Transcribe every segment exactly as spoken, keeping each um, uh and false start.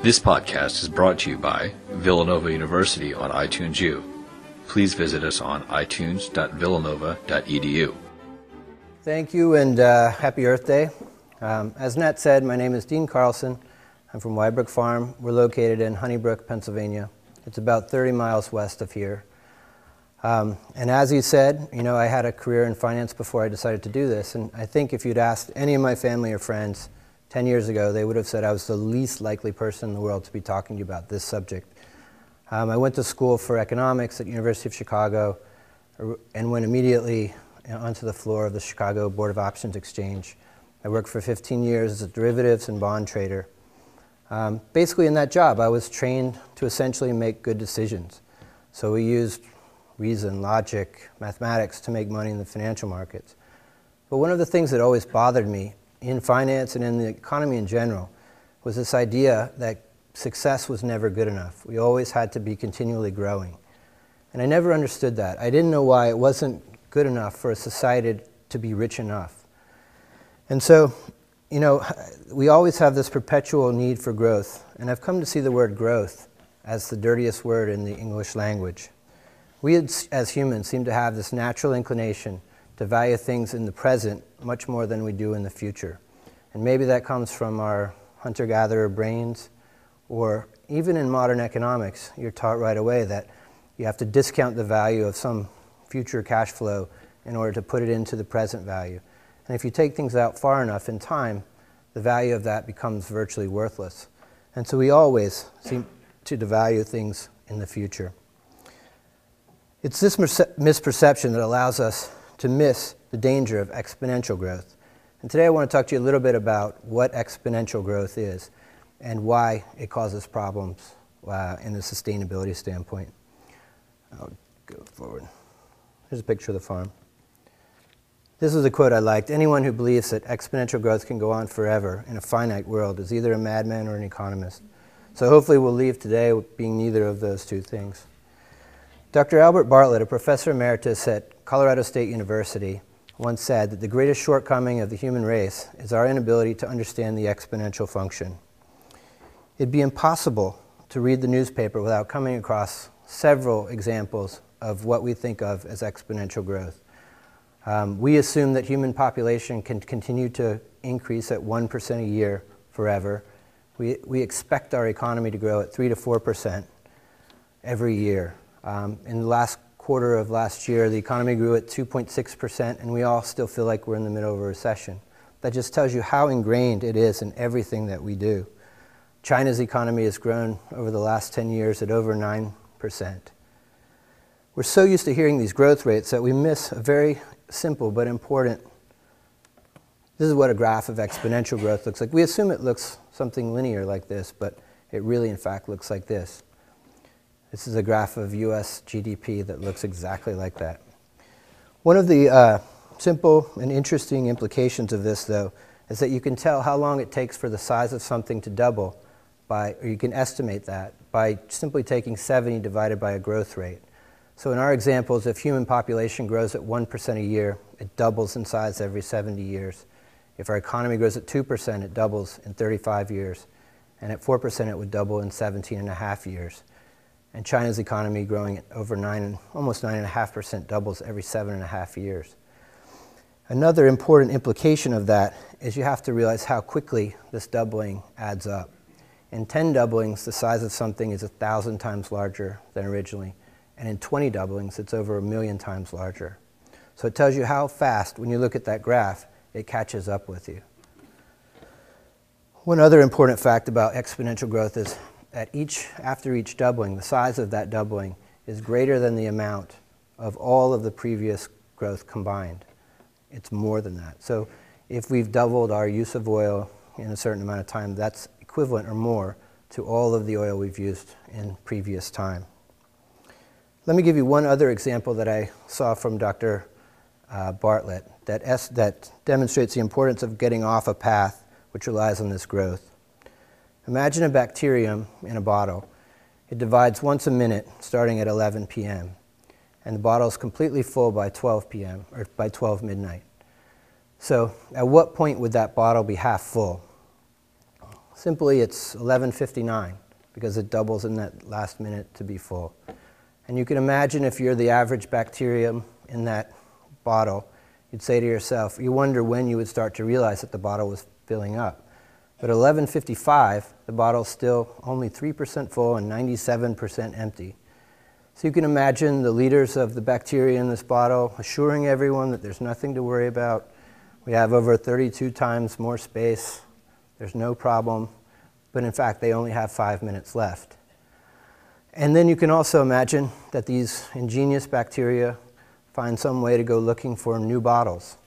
This podcast is brought to you by Villanova University on iTunes U. Please visit us on i tunes dot villanova dot e d u. Thank you, and uh, happy Earth Day. Um, as Nat said, my name is Dean Carlson. I'm from Wyebrook Farm. We're located in Honey Brook, Pennsylvania. It's about thirty miles west of here. Um, and as you said, you know, I had a career in finance before I decided to do this. And I think if you'd asked any of my family or friends ten years ago, they would have said I was the least likely person in the world to be talking to you about this subject. Um, I went to school for economics at University of Chicago and went immediately onto the floor of the Chicago Board of Options Exchange. I worked for fifteen years as a derivatives and bond trader. Um, basically, in that job, I was trained to essentially make good decisions. So we used reason, logic, mathematics to make money in the financial markets. But one of the things that always bothered me in finance and in the economy in general was this idea that success was never good enough. We always had to be continually growing. And I never understood that. I didn't know why it wasn't good enough for a society to be rich enough. And so, you know, we always have this perpetual need for growth. And I've come to see the word growth as the dirtiest word in the English language. We as humans seem to have this natural inclination to value things in the present much more than we do in the future. And maybe that comes from our hunter-gatherer brains, or even in modern economics, you're taught right away that you have to discount the value of some future cash flow in order to put it into the present value. And if you take things out far enough in time, the value of that becomes virtually worthless. And so we always seem to devalue things in the future. It's this misperception that allows us to miss the danger of exponential growth. And today I want to talk to you a little bit about what exponential growth is and why it causes problems uh, in a sustainability standpoint. I'll go forward. Here's a picture of the farm. This is a quote I liked. Anyone who believes that exponential growth can go on forever in a finite world is either a madman or an economist. So hopefully we'll leave today being neither of those two things. Doctor Albert Bartlett, a professor emeritus at Colorado State University, once said that the greatest shortcoming of the human race is our inability to understand the exponential function. It'd be impossible to read the newspaper without coming across several examples of what we think of as exponential growth. Um, we assume that human population can continue to increase at one percent a year forever. We, we expect our economy to grow at three to four percent every year. Um, in the last quarter of last year, the economy grew at two point six percent, and we all still feel like we're in the middle of a recession. That just tells you how ingrained it is in everything that we do. China's economy has grown over the last ten years at over nine percent. We're so used to hearing these growth rates that we miss a very simple but important. This is what a graph of exponential growth looks like. We assume it looks something linear like this, but it really in fact looks like this. This is a graph of U S G D P that looks exactly like that. One of the uh, simple and interesting implications of this, though, is that you can tell how long it takes for the size of something to double by, or you can estimate that by simply taking seventy divided by a growth rate. So in our examples, if human population grows at one percent a year, it doubles in size every seventy years. If our economy grows at two percent, it doubles in thirty-five years. And at four percent, it would double in seventeen and a half years. And China's economy growing at over nine, almost nine and a half percent doubles every seven and a half years. Another important implication of that is you have to realize how quickly this doubling adds up. In ten doublings, the size of something is a thousand times larger than originally. And in twenty doublings, it's over a million times larger. So it tells you how fast, when you look at that graph, it catches up with you. One other important fact about exponential growth is that each, after each doubling, the size of that doubling is greater than the amount of all of the previous growth combined. It's more than that. So if we've doubled our use of oil in a certain amount of time, that's equivalent or more to all of the oil we've used in previous time. Let me give you one other example that I saw from Doctor Uh, Bartlett that, es that demonstrates the importance of getting off a path which relies on this growth. Imagine a bacterium in a bottle. It divides once a minute starting at eleven p m and the bottle is completely full by twelve p m or by twelve midnight. So at what point would that bottle be half full? Simply, it's eleven fifty-nine because it doubles in that last minute to be full. And you can imagine if you're the average bacterium in that bottle, you'd say to yourself, you wonder when you would start to realize that the bottle was filling up. But at eleven fifty-five, the bottle's still only three percent full and ninety-seven percent empty. So you can imagine the leaders of the bacteria in this bottle assuring everyone that there's nothing to worry about. We have over thirty-two times more space. There's no problem. But in fact, they only have five minutes left. And then you can also imagine that these ingenious bacteria find some way to go looking for new bottles.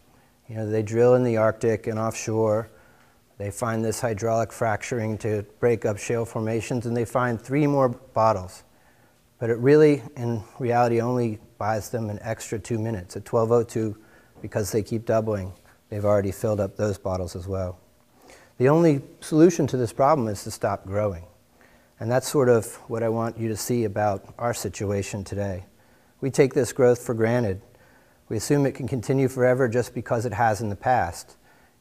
You know, they drill in the Arctic and offshore. They find this hydraulic fracturing to break up shale formations, and they find three more bottles. But it really, in reality, only buys them an extra two minutes. At twelve oh two, because they keep doubling, they've already filled up those bottles as well. The only solution to this problem is to stop growing. And that's sort of what I want you to see about our situation today. We take this growth for granted. We assume it can continue forever just because it has in the past.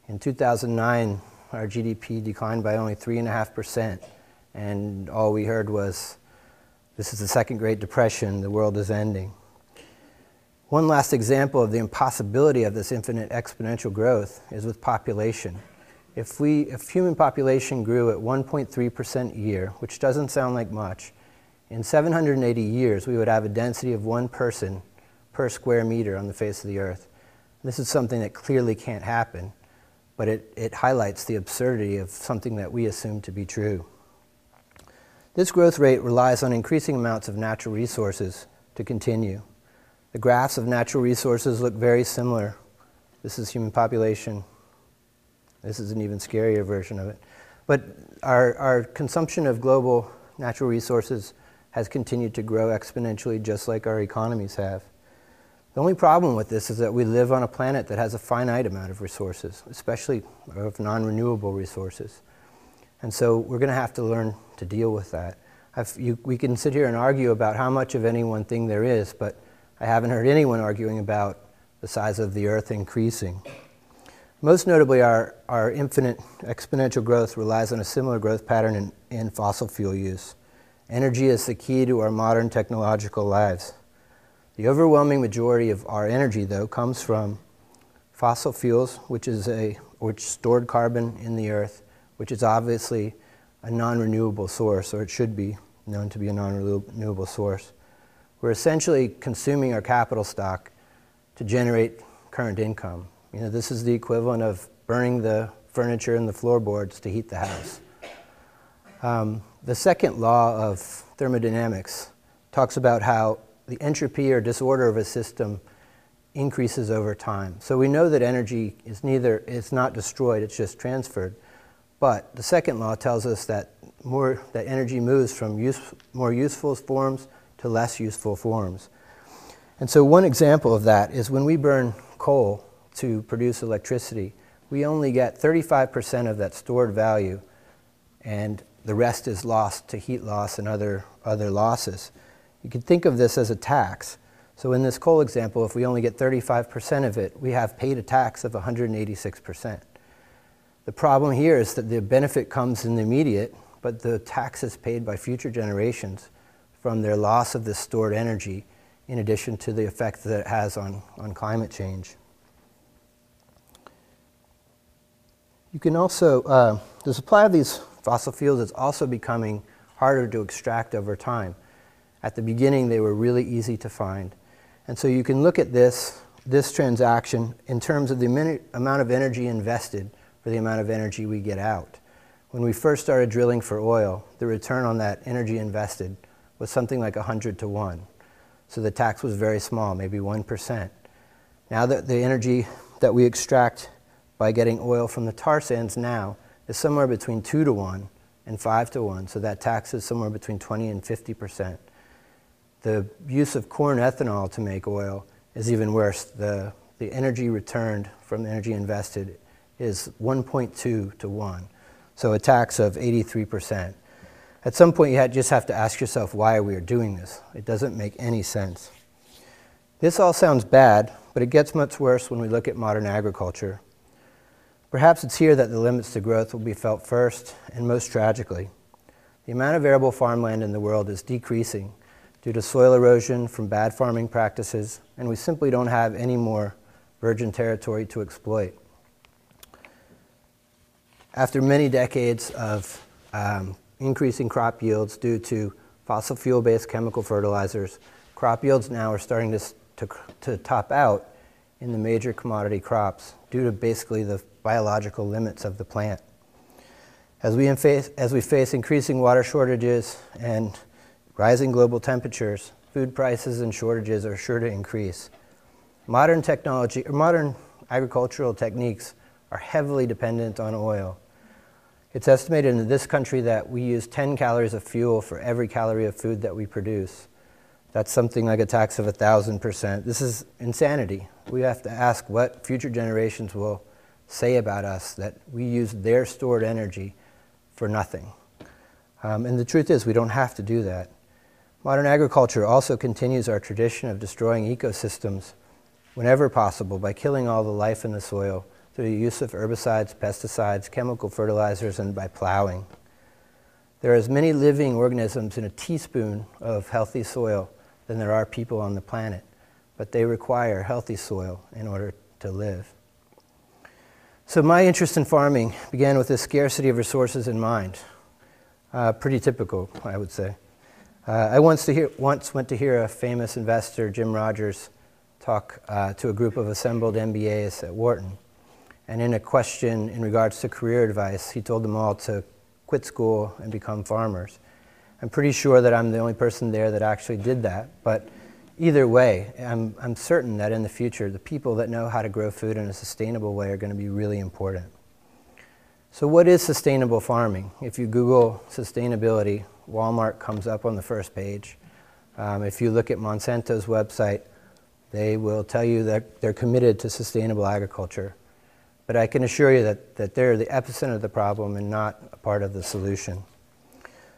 In two thousand nine, our G D P declined by only three point five percent, and all we heard was, this is the second Great Depression, the world is ending. One last example of the impossibility of this infinite exponential growth is with population. If, we, if human population grew at one point three percent a year, which doesn't sound like much, in seven hundred eighty years we would have a density of one person per square meter on the face of the earth. This is something that clearly can't happen, but it, it highlights the absurdity of something that we assume to be true. This growth rate relies on increasing amounts of natural resources to continue. The graphs of natural resources look very similar. This is human population. This is an even scarier version of it. But our, our consumption of global natural resources has continued to grow exponentially just like our economies have. The only problem with this is that we live on a planet that has a finite amount of resources, especially of non-renewable resources. And so we're going to have to learn to deal with that. I've, you, we can sit here and argue about how much of any one thing there is, but I haven't heard anyone arguing about the size of the Earth increasing. Most notably, our, our infinite exponential growth relies on a similar growth pattern in, in fossil fuel use. Energy is the key to our modern technological lives. The overwhelming majority of our energy, though, comes from fossil fuels, which is a, which stored carbon in the Earth, which is obviously a non-renewable source, or it should be known to be a non-renewable source. We're essentially consuming our capital stock to generate current income. You know, this is the equivalent of burning the furniture and the floorboards to heat the house. Um, the second law of thermodynamics talks about how the entropy or disorder of a system increases over time. So we know that energy is neither, it's not destroyed, it's just transferred. But the second law tells us that more that energy moves from use, more useful forms to less useful forms. And so one example of that is when we burn coal to produce electricity, we only get thirty-five percent of that stored value, and the rest is lost to heat loss and other, other losses. You can think of this as a tax. So in this coal example, if we only get thirty-five percent of it, we have paid a tax of one hundred eighty-six percent. The problem here is that the benefit comes in the immediate, but the tax is paid by future generations from their loss of this stored energy, in addition to the effect that it has on, on climate change. You can also, uh, the supply of these fossil fuels is also becoming harder to extract over time. At the beginning, they were really easy to find. And so you can look at this, this transaction in terms of the amount of energy invested for the amount of energy we get out. When we first started drilling for oil, the return on that energy invested was something like one hundred to one. So the tax was very small, maybe one percent. Now that the energy that we extract by getting oil from the tar sands now is somewhere between two to one and five to one. So that tax is somewhere between twenty and fifty percent. The use of corn ethanol to make oil is even worse. The, the energy returned from the energy invested is one point two to one, so a tax of eighty-three percent. At some point, you just have to ask yourself why we are doing this. It doesn't make any sense. This all sounds bad, but it gets much worse when we look at modern agriculture. Perhaps it's here that the limits to growth will be felt first and most tragically. The amount of arable farmland in the world is decreasing due to soil erosion from bad farming practices, and we simply don't have any more virgin territory to exploit. After many decades of um, increasing crop yields due to fossil fuel-based chemical fertilizers, crop yields now are starting to, to, to top out in the major commodity crops due to basically the biological limits of the plant. As we, face, as we face increasing water shortages and rising global temperatures, food prices and shortages are sure to increase. Modern technology, or modern agricultural techniques are heavily dependent on oil. It's estimated in this country that we use ten calories of fuel for every calorie of food that we produce. That's something like a tax of one thousand percent. This is insanity. We have to ask what future generations will say about us, that we use their stored energy for nothing. Um, and the truth is, we don't have to do that. Modern agriculture also continues our tradition of destroying ecosystems whenever possible by killing all the life in the soil through the use of herbicides, pesticides, chemical fertilizers, and by plowing. There are as many living organisms in a teaspoon of healthy soil than there are people on the planet, but they require healthy soil in order to live. So my interest in farming began with this scarcity of resources in mind. Uh, pretty typical, I would say. Uh, I once, to hear, once went to hear a famous investor, Jim Rogers, talk uh, to a group of assembled M B As at Wharton. And in a question in regards to career advice, he told them all to quit school and become farmers. I'm pretty sure that I'm the only person there that actually did that, but either way, I'm, I'm certain that in the future, the people that know how to grow food in a sustainable way are going to be really important. So what is sustainable farming? If you Google sustainability, Walmart comes up on the first page. Um, if you look at Monsanto's website, they will tell you that they're committed to sustainable agriculture. But I can assure you that, that they're the epicenter of the problem and not a part of the solution.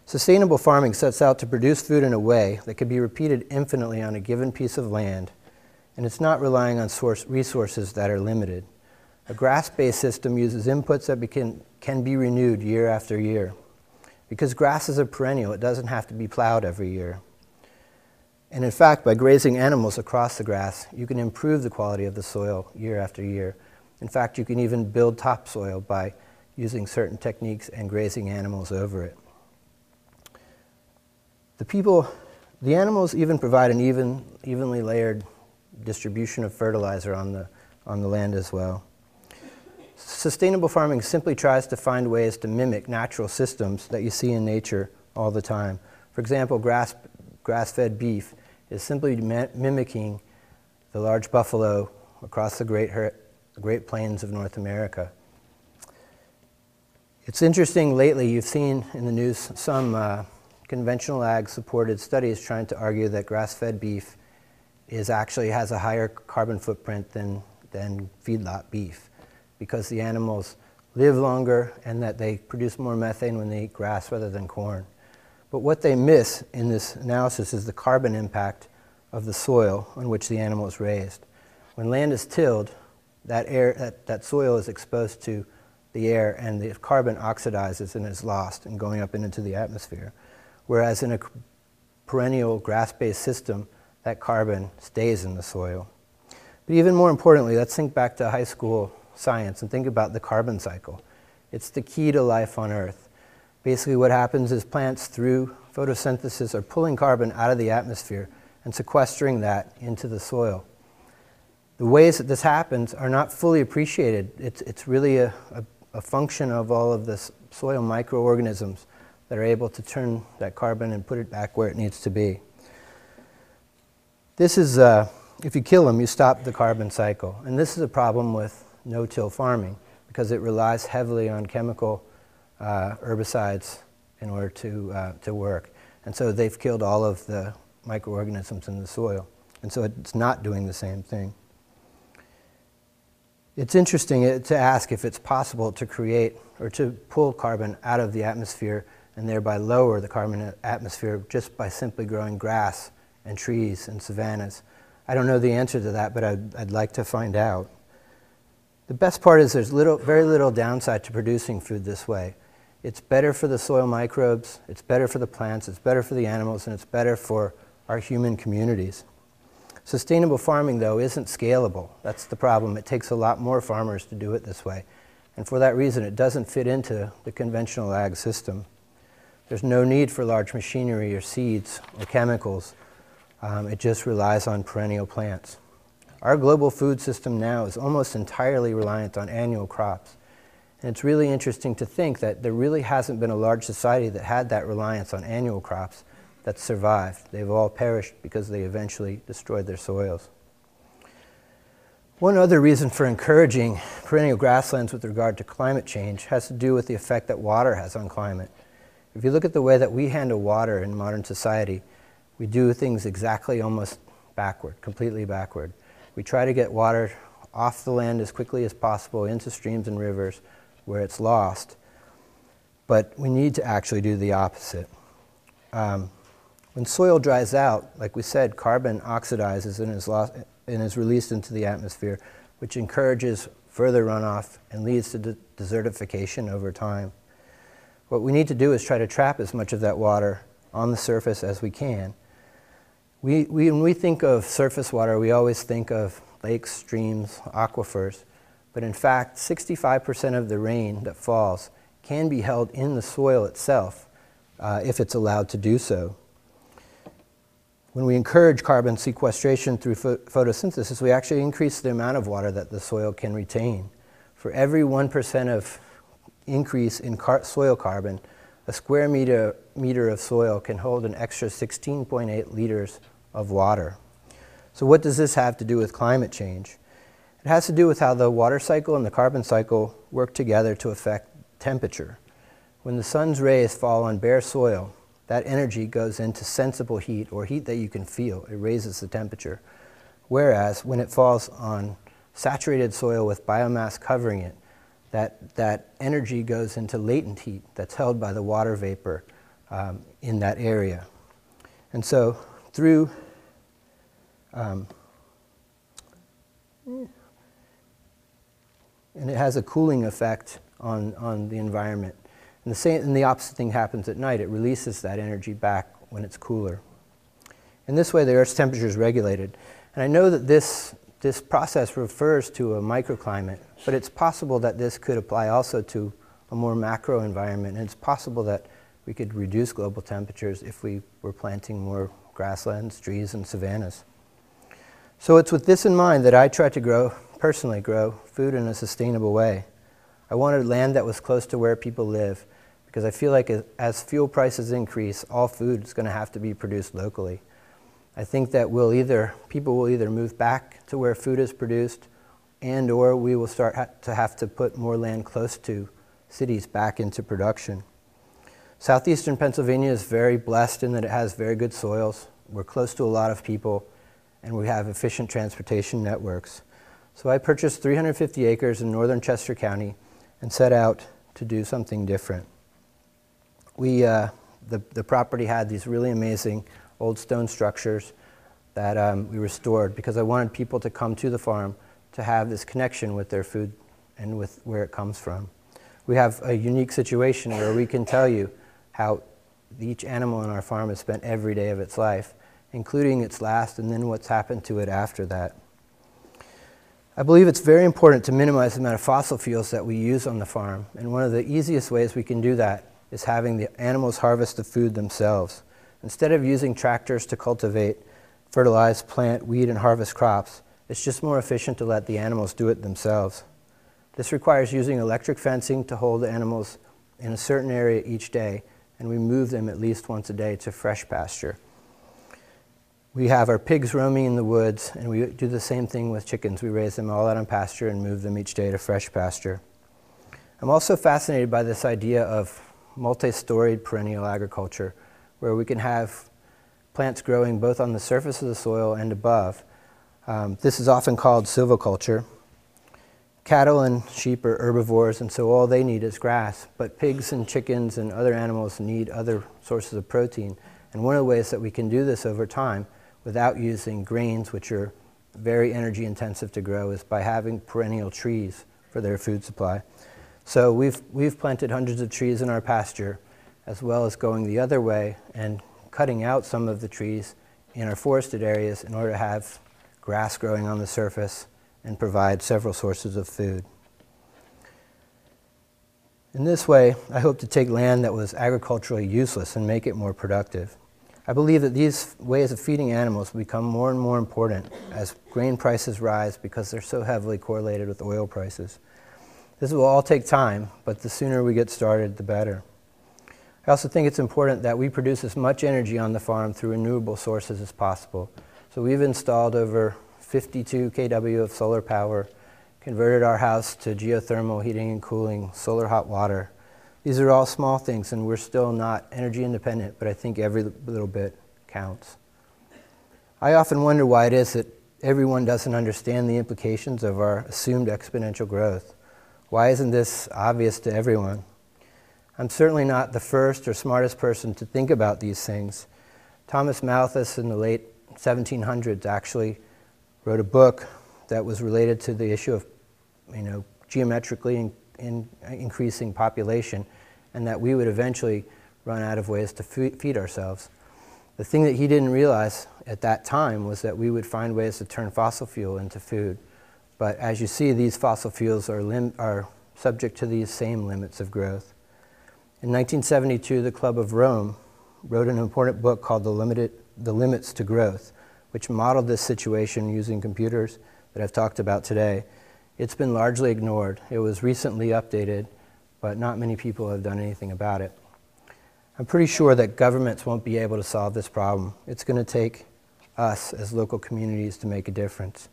Sustainable farming sets out to produce food in a way that can be repeated infinitely on a given piece of land, and it's not relying on source resources that are limited. A grass-based system uses inputs that can, can be renewed year after year. Because grass is a perennial, it doesn't have to be plowed every year. And in fact, by grazing animals across the grass, you can improve the quality of the soil year after year. In fact, you can even build topsoil by using certain techniques and grazing animals over it. The people, the animals even provide an even, evenly layered distribution of fertilizer on the, on the land as well. Sustainable farming simply tries to find ways to mimic natural systems that you see in nature all the time. For example, grass, grass-fed beef is simply mimicking the large buffalo across the Great, Great Plains of North America. It's interesting lately, you've seen in the news some uh, conventional ag-supported studies trying to argue that grass-fed beef is actually has a higher carbon footprint than, than feedlot beef, because the animals live longer and that they produce more methane when they eat grass rather than corn. But what they miss in this analysis is the carbon impact of the soil on which the animal is raised. When land is tilled, that, air, that, that soil is exposed to the air and the carbon oxidizes and is lost and going up and into the atmosphere. Whereas in a perennial grass-based system, that carbon stays in the soil. But even more importantly, let's think back to high school science and think about the carbon cycle. It's the key to life on Earth. Basically what happens is plants through photosynthesis are pulling carbon out of the atmosphere and sequestering that into the soil. The ways that this happens are not fully appreciated. It's, it's really a, a, a function of all of the soil microorganisms that are able to turn that carbon and put it back where it needs to be. This is, uh, if you kill them, you stop the carbon cycle. And this is a problem with no-till farming, because it relies heavily on chemical uh, herbicides in order to, uh, to work. And so they've killed all of the microorganisms in the soil. And so it's not doing the same thing. It's interesting to ask if it's possible to create or to pull carbon out of the atmosphere and thereby lower the carbon atmosphere just by simply growing grass and trees and savannas. I don't know the answer to that, but I'd, I'd like to find out. The best part is there's little, very little downside to producing food this way. It's better for the soil microbes, it's better for the plants, it's better for the animals, and it's better for our human communities. Sustainable farming, though, isn't scalable. That's the problem. It takes a lot more farmers to do it this way. And for that reason, it doesn't fit into the conventional ag system. There's no need for large machinery or seeds or chemicals. Um, it just relies on perennial plants. Our global food system now is almost entirely reliant on annual crops. And it's really interesting to think that there really hasn't been a large society that had that reliance on annual crops that survived. They've all perished because they eventually destroyed their soils. One other reason for encouraging perennial grasslands with regard to climate change has to do with the effect that water has on climate. If you look at the way that we handle water in modern society, we do things exactly almost backward, completely backward. We try to get water off the land as quickly as possible into streams and rivers where it's lost, but we need to actually do the opposite. Um, When soil dries out, like we said, carbon oxidizes and is, lost, and is released into the atmosphere, which encourages further runoff and leads to de desertification over time. What we need to do is try to trap as much of that water on the surface as we can. We, we, when we think of surface water, we always think of lakes, streams, aquifers, but in fact, sixty-five percent of the rain that falls can be held in the soil itself uh, if it's allowed to do so. When we encourage carbon sequestration through pho photosynthesis, we actually increase the amount of water that the soil can retain. For every one percent of increase in car soil carbon, a square meter, meter of soil can hold an extra sixteen point eight liters of water. So what does this have to do with climate change? It has to do with how the water cycle and the carbon cycle work together to affect temperature. When the sun's rays fall on bare soil, that energy goes into sensible heat, or heat that you can feel. It raises the temperature. Whereas when it falls on saturated soil with biomass covering it, that, that energy goes into latent heat that's held by the water vapor um, in that area. And so through, um, and it has a cooling effect on, on the environment. And the, same, and the opposite thing happens at night. It releases that energy back when it's cooler. In this way, the Earth's temperature is regulated. And I know that this, this process refers to a microclimate, but it's possible that this could apply also to a more macro environment. And it's possible that we could reduce global temperatures if we were planting more grasslands, trees, and savannas. So it's with this in mind that I try to grow, personally grow, food in a sustainable way. I wanted land that was close to where people live, because I feel like as fuel prices increase, all food is going to have to be produced locally. I think that we'll either, people will either move back to where food is produced, and or we will start ha- to have to put more land close to cities back into production. Southeastern Pennsylvania is very blessed in that it has very good soils. We're close to a lot of people, and we have efficient transportation networks. So I purchased three hundred fifty acres in northern Chester County and set out to do something different. We, uh, the, the property had these really amazing old stone structures that um, we restored, because I wanted people to come to the farm to have this connection with their food and with where it comes from. We have a unique situation where we can tell you how each animal on our farm has spent every day of its life, including its last, and then what's happened to it after that. I believe it's very important to minimize the amount of fossil fuels that we use on the farm, and one of the easiest ways we can do that is having the animals harvest the food themselves. Instead of using tractors to cultivate, fertilize, plant, weed, and harvest crops, it's just more efficient to let the animals do it themselves. This requires using electric fencing to hold the animals in a certain area each day, and we move them at least once a day to fresh pasture. We have our pigs roaming in the woods, and we do the same thing with chickens. We raise them all out on pasture and move them each day to fresh pasture. I'm also fascinated by this idea of multi-storied perennial agriculture, where we can have plants growing both on the surface of the soil and above. Um, this is often called silviculture. Cattle and sheep are herbivores, and so all they need is grass, but pigs and chickens and other animals need other sources of protein. And one of the ways that we can do this over time without using grains, which are very energy intensive to grow, is by having perennial trees for their food supply. So we've, we've planted hundreds of trees in our pasture, as well as going the other way and cutting out some of the trees in our forested areas in order to have grass growing on the surface and provide several sources of food. In this way, I hope to take land that was agriculturally useless and make it more productive. I believe that these ways of feeding animals will become more and more important as grain prices rise because they're so heavily correlated with oil prices. This will all take time, but the sooner we get started, the better. I also think it's important that we produce as much energy on the farm through renewable sources as possible. So we've installed over fifty-two kilowatts of solar power, converted our house to geothermal heating and cooling, solar hot water. These are all small things, and we're still not energy independent, but I think every little bit counts. I often wonder why it is that everyone doesn't understand the implications of our assumed exponential growth. Why isn't this obvious to everyone? I'm certainly not the first or smartest person to think about these things. Thomas Malthus in the late seventeen hundreds actually wrote a book that was related to the issue of, you know, geometrically in, in increasing population, and that we would eventually run out of ways to fe feed ourselves. The thing that he didn't realize at that time was that we would find ways to turn fossil fuel into food. But as you see, these fossil fuels are, lim are subject to these same limits of growth. In nineteen seventy-two, the Club of Rome wrote an important book called The, Limited, The Limits to Growth, which modeled this situation using computers that I've talked about today. It's been largely ignored. It was recently updated, but not many people have done anything about it. I'm pretty sure that governments won't be able to solve this problem. It's going to take us as local communities to make a difference.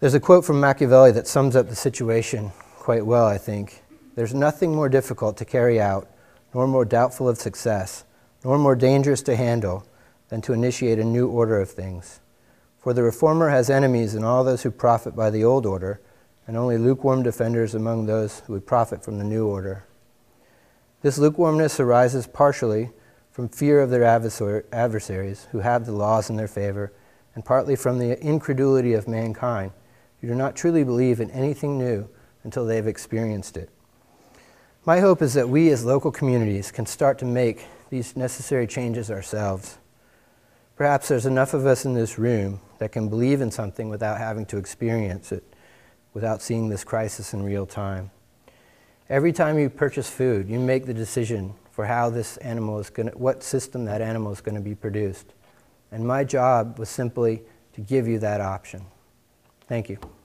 There's a quote from Machiavelli that sums up the situation quite well, I think. "There's nothing more difficult to carry out, nor more doubtful of success, nor more dangerous to handle, than to initiate a new order of things. For the reformer has enemies in all those who profit by the old order, and only lukewarm defenders among those who would profit from the new order. This lukewarmness arises partially from fear of their adversaries, who have the laws in their favor, and partly from the incredulity of mankind, who do not truly believe in anything new until they have experienced it." My hope is that we as local communities can start to make these necessary changes ourselves. Perhaps there's enough of us in this room that can believe in something without having to experience it, without seeing this crisis in real time. Every time you purchase food, you make the decision for how this animal is going to, what system that animal is going to be produced. And my job was simply to give you that option. Thank you.